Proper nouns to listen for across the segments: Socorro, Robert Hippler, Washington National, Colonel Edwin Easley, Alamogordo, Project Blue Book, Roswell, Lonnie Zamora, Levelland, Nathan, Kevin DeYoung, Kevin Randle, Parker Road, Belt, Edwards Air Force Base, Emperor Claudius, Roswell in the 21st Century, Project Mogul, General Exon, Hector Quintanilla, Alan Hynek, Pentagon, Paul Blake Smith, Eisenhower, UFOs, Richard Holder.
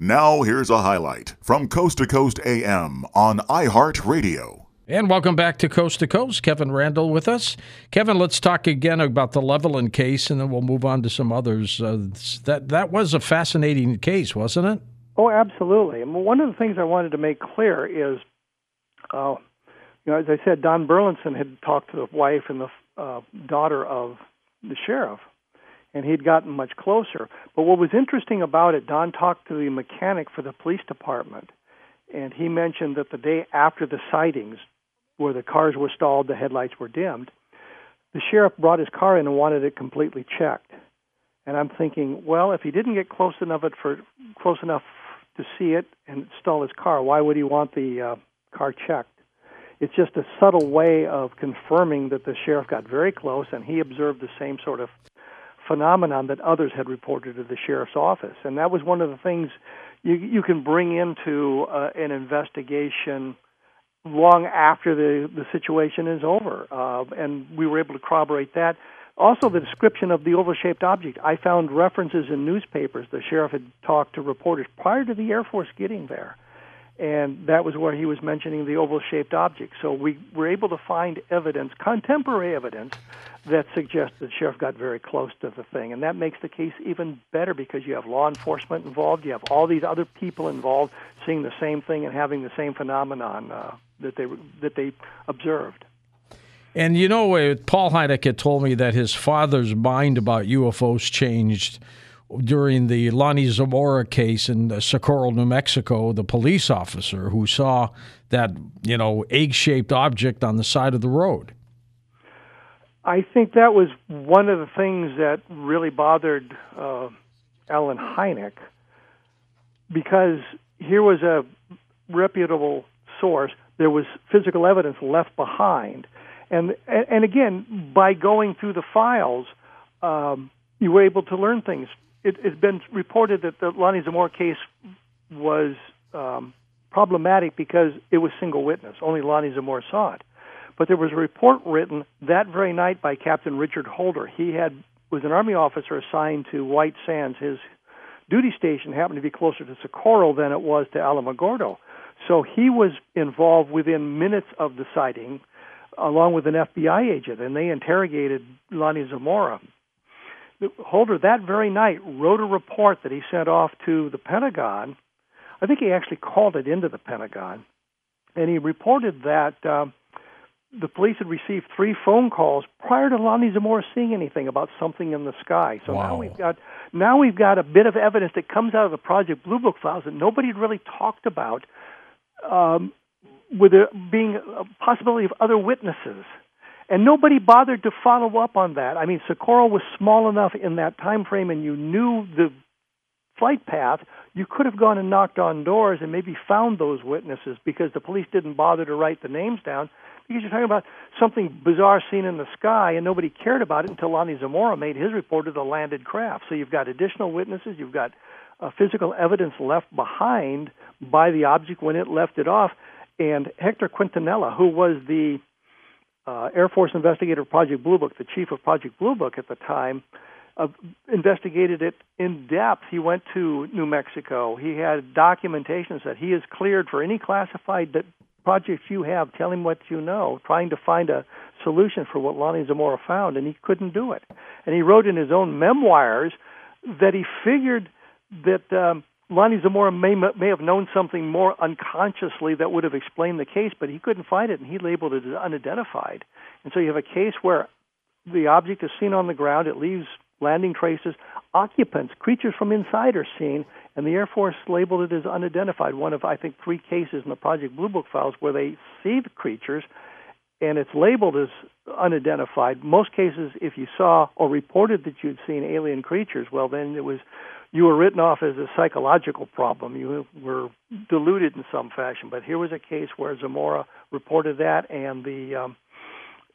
Now here's a highlight from Coast to Coast AM on iHeartRadio. And welcome back to Coast. Kevin Randle with us. Kevin, let's talk again about the Levelland case, and then we'll move on to some others. That was a fascinating case, wasn't it? Oh, absolutely. And one of the things I wanted to make clear is, as I said, Don Burlinson had talked to the wife and the daughter of the sheriff, and he'd gotten much closer. But what was interesting about it, Don talked to the mechanic for the police department, and he mentioned that the day after the sightings, where the cars were stalled, the headlights were dimmed, the sheriff brought his car in and wanted it completely checked. And I'm thinking, well, if he didn't get close enough to see it and stall his car, why would he want the car checked? It's just a subtle way of confirming that the sheriff got very close, and he observed the same sort of phenomenon that others had reported to the sheriff's office. And that was one of the things you can bring into an investigation long after the situation is over. And we were able to corroborate that. Also, the description of the oval-shaped object. I found references in newspapers. The sheriff had talked to reporters prior to the Air Force getting there, and that was where he was mentioning the oval-shaped object. So we were able to find evidence, contemporary evidence, that suggests the sheriff got very close to the thing. And that makes the case even better because you have law enforcement involved, you have all these other people involved seeing the same thing and having the same phenomenon that they observed. And you know, Paul Hynek had told me that his father's mind about UFOs changed during the Lonnie Zamora case in Socorro, New Mexico, the police officer who saw that, egg-shaped object on the side of the road. I think that was one of the things that really bothered Alan Hynek, because here was a reputable source. There was physical evidence left behind. And again, by going through the files, you were able to learn things. It's been reported that the Lonnie Zamora case was problematic because it was single witness. Only Lonnie Zamora saw it. But there was a report written that very night by Captain Richard Holder. He was an Army officer assigned to White Sands. His duty station happened to be closer to Socorro than it was to Alamogordo. So he was involved within minutes of the sighting, along with an FBI agent, and they interrogated Lonnie Zamora. Holder that very night wrote a report that he sent off to the Pentagon. I think he actually called it into the Pentagon, and he reported that the police had received 3 phone calls prior to Lonnie Zamora seeing anything about something in the sky. So wow. Now we've got a bit of evidence that comes out of the Project Blue Book files that nobody had really talked about, with there being a possibility of other witnesses. And nobody bothered to follow up on that. I mean, Socorro was small enough in that time frame, and you knew the flight path. You could have gone and knocked on doors and maybe found those witnesses, because the police didn't bother to write the names down, because you're talking about something bizarre seen in the sky, and nobody cared about it until Lonnie Zamora made his report of the landed craft. So you've got additional witnesses. You've got physical evidence left behind by the object when it left it off. And Hector Quintanilla, who was the Air Force investigator of Project Blue Book, the chief of Project Blue Book at the time, investigated it in depth. He went to New Mexico. He had documentation that he is cleared for any classified projects you have. Tell him what you know, trying to find a solution for what Lonnie Zamora found, and he couldn't do it. And he wrote in his own memoirs that he figured that Lonnie Zamora may have known something more unconsciously that would have explained the case, but he couldn't find it, and he labeled it as unidentified. And so you have a case where the object is seen on the ground, it leaves landing traces, occupants, creatures from inside are seen, and the Air Force labeled it as unidentified, one of, I think, 3 cases in the Project Blue Book files where they see the creatures, and it's labeled as unidentified. Most cases, if you saw or reported that you'd seen alien creatures, well, then it was... you were written off as a psychological problem. You were deluded in some fashion. But here was a case where Zamora reported that, and the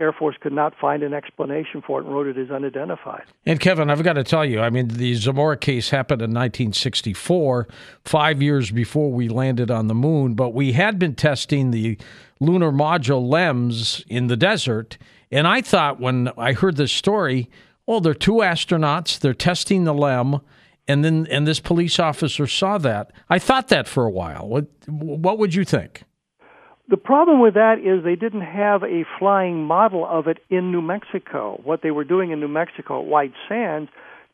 Air Force could not find an explanation for it and wrote it as unidentified. And, Kevin, I've got to tell you, I mean, the Zamora case happened in 1964, 5 years before we landed on the moon. But we had been testing the lunar module LEMS in the desert. And I thought when I heard this story, oh, there are 2 astronauts. They're testing the LEM. And this police officer saw that. I thought that for a while. What would you think? The problem with that is they didn't have a flying model of it in New Mexico. What they were doing in New Mexico at White Sands,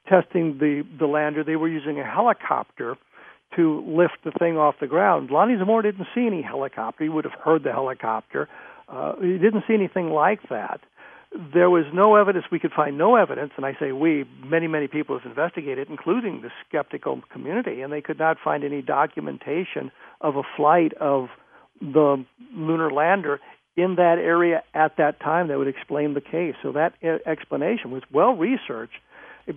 testing the lander, they were using a helicopter to lift the thing off the ground. Lonnie Zamora didn't see any helicopter. He would have heard the helicopter. He didn't see anything like that. There was no evidence. We could find no evidence, and I say we, many people have investigated, including the skeptical community, and they could not find any documentation of a flight of the lunar lander in that area at that time that would explain the case. So that explanation was well-researched,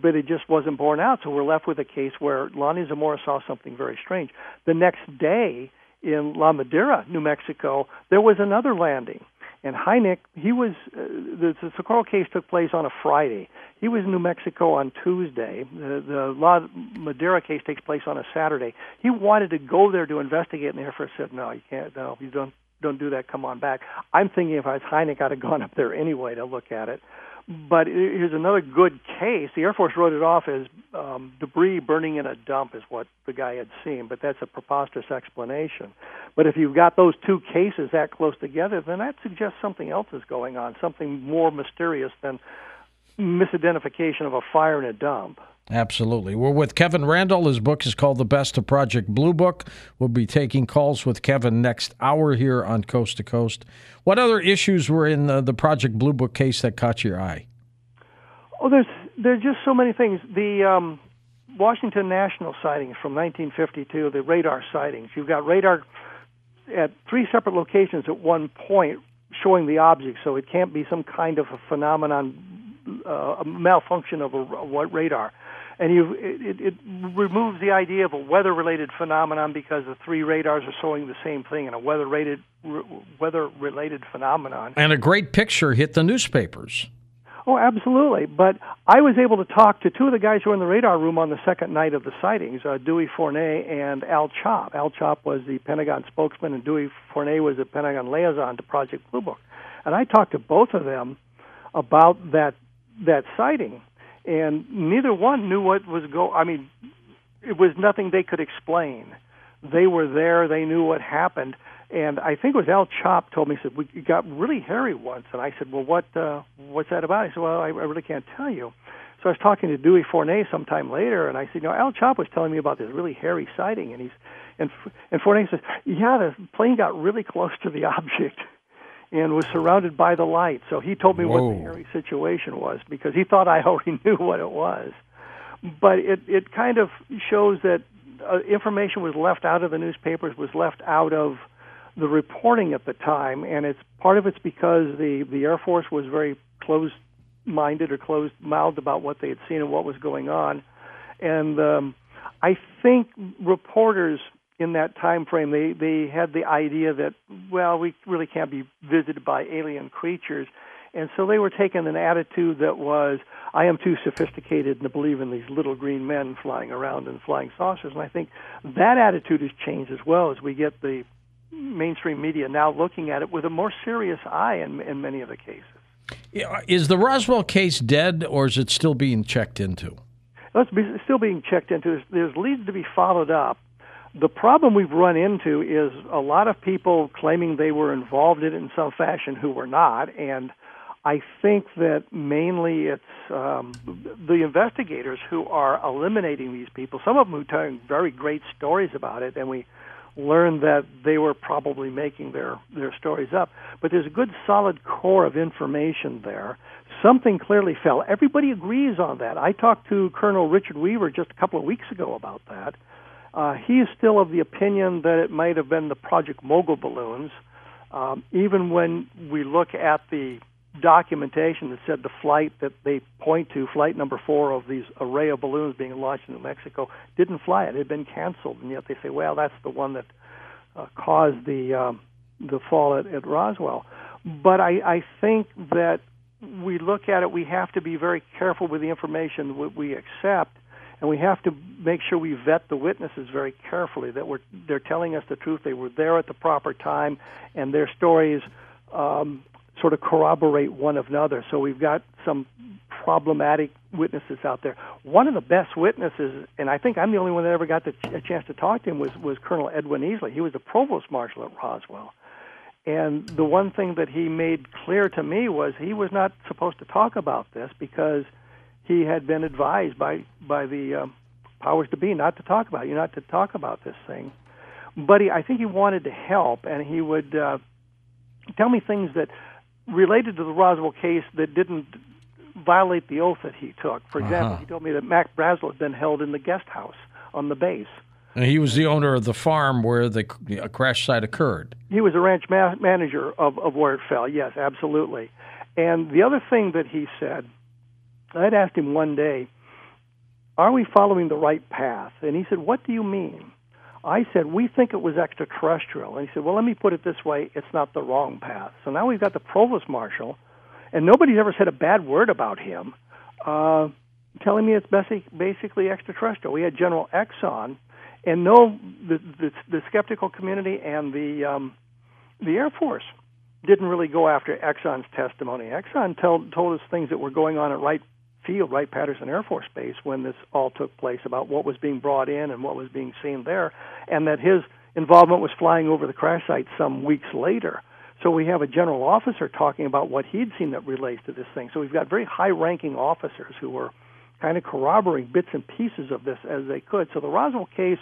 but it just wasn't borne out. So we're left with a case where Lonnie Zamora saw something very strange. The next day in La Madera, New Mexico, there was another landing. And Hynek, he was, the Socorro case took place on a Friday. He was in New Mexico on Tuesday. The La Madera case takes place on a Saturday. He wanted to go there to investigate, and the Air Force said, no, you can't, no, you don't do that, come on back. I'm thinking if I was Hynek, I'd have gone up there anyway to look at it. But here's another good case. The Air Force wrote it off as debris burning in a dump is what the guy had seen, but that's a preposterous explanation. But if you've got those two cases that close together, then that suggests something else is going on, something more mysterious than misidentification of a fire in a dump. Absolutely. We're with Kevin Randle. His book is called The Best of Project Blue Book. We'll be taking calls with Kevin next hour here on Coast to Coast. What other issues were in the Project Blue Book case that caught your eye? Oh, there's just so many things. The Washington National sightings from 1952, the radar sightings. You've got radar at three separate locations at one point showing the object, so it can't be some kind of a phenomenon, a malfunction of a radar. And it removes the idea of a weather-related phenomenon because the three radars are showing the same thing in a weather-related phenomenon. And a great picture hit the newspapers. Oh, absolutely. But I was able to talk to two of the guys who were in the radar room on the second night of the sightings, Dewey Fournet and Al Chopp. Al Chopp was the Pentagon spokesman, and Dewey Fournet was the Pentagon liaison to Project Blue Book. And I talked to both of them about that sighting. And neither one knew what was going on. I mean, it was nothing they could explain. They were there. They knew what happened. And I think it was Al Chopp told me, he said, we got really hairy once. And I said, well, what's that about? He said, well, I really can't tell you. So I was talking to Dewey Fournet sometime later, and I said, you know, Al Chopp was telling me about this really hairy sighting. And and Fournet says, yeah, the plane got really close to the object and was surrounded by the light. So he told me what the hairy situation was because he thought I already knew what it was. But it kind of shows that information was left out of the newspapers, was left out of the reporting at the time, and part of it's because the Air Force was very closed-minded or closed-mouthed about what they had seen and what was going on. And I think reporters in that time frame, they had the idea that, well, we really can't be visited by alien creatures. And so they were taking an attitude that was, I am too sophisticated to believe in these little green men flying around and flying saucers. And I think that attitude has changed as well as we get the mainstream media now looking at it with a more serious eye in many of the cases. Is the Roswell case dead, or is it still being checked into? It's still being checked into. There's leads to be followed up. The problem we've run into is a lot of people claiming they were involved in it in some fashion who were not, and I think that mainly it's the investigators who are eliminating these people, some of them who are telling very great stories about it, and we learned that they were probably making their stories up. But there's a good solid core of information there. Something clearly fell. Everybody agrees on that. I talked to Colonel Richard Weaver just a couple of weeks ago about that. He is still of the opinion that it might have been the Project Mogul balloons. Even when we look at the documentation that said the flight that they point to, flight number 4 of these array of balloons being launched in New Mexico, didn't fly it. It had been canceled, and yet they say, well, that's the one that caused the fall at Roswell. But I think that we look at it, we have to be very careful with the information that we accept. And we have to make sure we vet the witnesses very carefully, that they're telling us the truth, they were there at the proper time, and their stories sort of corroborate one another. So we've got some problematic witnesses out there. One of the best witnesses, and I think I'm the only one that ever got a chance to talk to him, was Colonel Edwin Easley. He was the provost marshal at Roswell. And the one thing that he made clear to me was he was not supposed to talk about this because he had been advised by the powers to be not to talk about it, not to talk about this thing. But I think he wanted to help, and he would tell me things that related to the Roswell case that didn't violate the oath that he took. For example, he told me that Mac Brazel had been held in the guest house on the base. And he was the owner of the farm where the crash site occurred. He was a ranch manager of where it fell, yes, absolutely. And the other thing that he said, I'd asked him one day, are we following the right path? And he said, what do you mean? I said, we think it was extraterrestrial. And he said, well, let me put it this way, it's not the wrong path. So now we've got the provost marshal, and nobody's ever said a bad word about him, telling me it's basically extraterrestrial. We had General Exon, and the skeptical community and the Air Force didn't really go after Exon's testimony. Exon told us things that were going on at Wright Field, Wright-Patterson Air Force Base, when this all took place, about what was being brought in and what was being seen there, and that his involvement was flying over the crash site some weeks later. So we have a general officer talking about what he'd seen that relates to this thing. So we've got very high-ranking officers who were kind of corroborating bits and pieces of this as they could. So the Roswell case,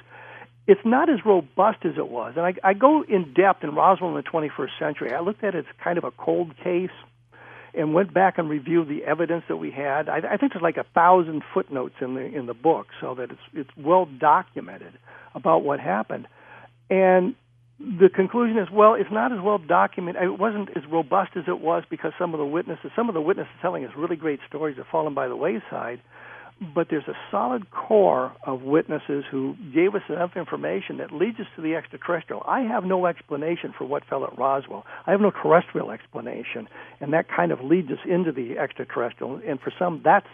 it's not as robust as it was. And I go in-depth in Roswell in the 21st Century. I looked at it as kind of a cold case and went back and reviewed the evidence that we had. I think there's like 1,000 footnotes in the book, so that it's well documented about what happened. And the conclusion is, well, it's not as well documented. It wasn't as robust as it was because some of the witnesses telling us really great stories have fallen by the wayside. But there's a solid core of witnesses who gave us enough information that leads us to the extraterrestrial. I have no explanation for what fell at Roswell. I have no terrestrial explanation, and that kind of leads us into the extraterrestrial. And for some, that's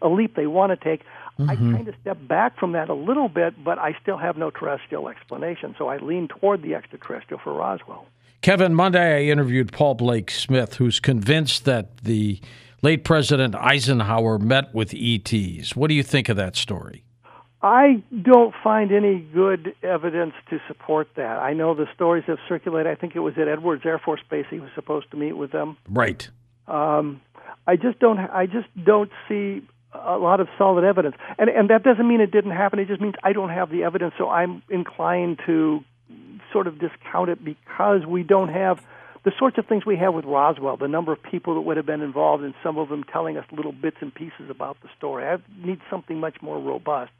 a leap they want to take. Mm-hmm. I kind of step back from that a little bit, but I still have no terrestrial explanation, so I lean toward the extraterrestrial for Roswell. Kevin, Monday I interviewed Paul Blake Smith, who's convinced that the late President Eisenhower met with ETs. What do you think of that story? I don't find any good evidence to support that. I know the stories have circulated. I think it was at Edwards Air Force Base he was supposed to meet with them. Right. I just don't see a lot of solid evidence. And that doesn't mean it didn't happen. It just means I don't have the evidence, so I'm inclined to sort of discount it because we don't have the sorts of things we have with Roswell, the number of people that would have been involved, and some of them telling us little bits and pieces about the story. I need something much more robust.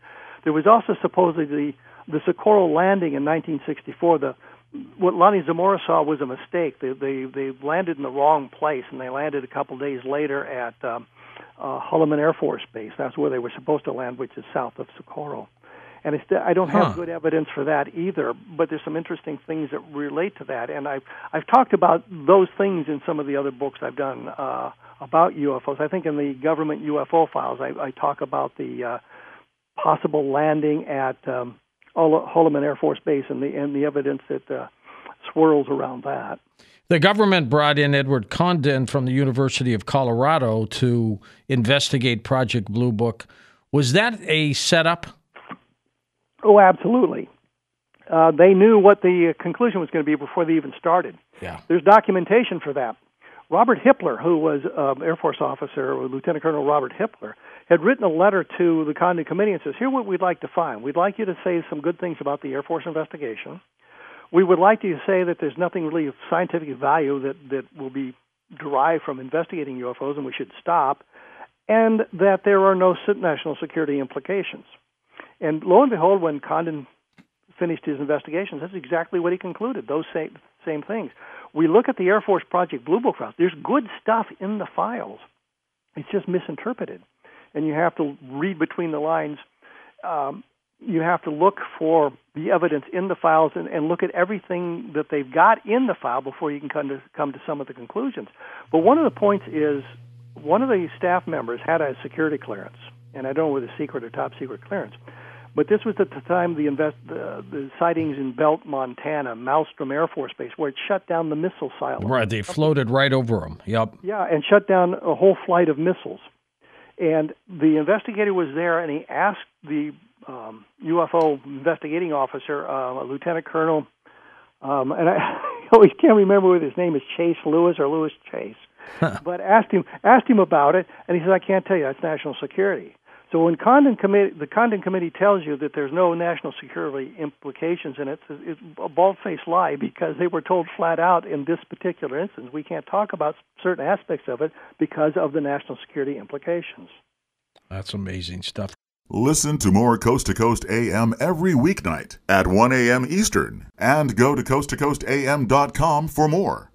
There was also supposedly the Socorro landing in 1964. What Lonnie Zamora saw was a mistake. They landed in the wrong place, and they landed a couple days later at Holloman Air Force Base. That's where they were supposed to land, which is south of Socorro. And I don't have good evidence for that either, but there's some interesting things that relate to that. And I've talked about those things in some of the other books I've done about UFOs. I think in the government UFO files, I talk about the possible landing at Holloman Air Force Base and the evidence that swirls around that. The government brought in Edward Condon from the University of Colorado to investigate Project Blue Book. Was that a setup? Oh, absolutely. They knew what the conclusion was going to be before they even started. Yeah. There's documentation for that. Robert Hippler, who was Air Force officer, Lieutenant Colonel Robert Hippler, had written a letter to the Condon Committee and says, here's what we'd like to find. We'd like you to say some good things about the Air Force investigation. We would like you to say that there's nothing really of scientific value that will be derived from investigating UFOs, and we should stop, and that there are no national security implications. And lo and behold, when Condon finished his investigations, that's exactly what he concluded, those same things. We look at the Air Force Project Blue Book files. There's good stuff in the files. It's just misinterpreted. And you have to read between the lines. You have to look for the evidence in the files and look at everything that they've got in the file before you can come to some of the conclusions. But one of the points is one of the staff members had a security clearance, and I don't know whether secret or top secret clearance. But this was at the time the sightings in Belt, Montana, Malmstrom Air Force Base, where it shut down the missile silo. Right, they floated right over them, yep. Yeah, and shut down a whole flight of missiles. And the investigator was there, and he asked the UFO investigating officer, a lieutenant colonel, and I always can't remember whether his name is Chase Lewis or Lewis Chase, but asked him about it, and he said, "I can't tell you. That's national security." So when the Condon Committee tells you that there's no national security implications in it, it's a bald-faced lie, because they were told flat out in this particular instance, we can't talk about certain aspects of it because of the national security implications. That's amazing stuff. Listen to more Coast to Coast AM every weeknight at 1 a.m. Eastern, and go to coasttocoastam.com for more.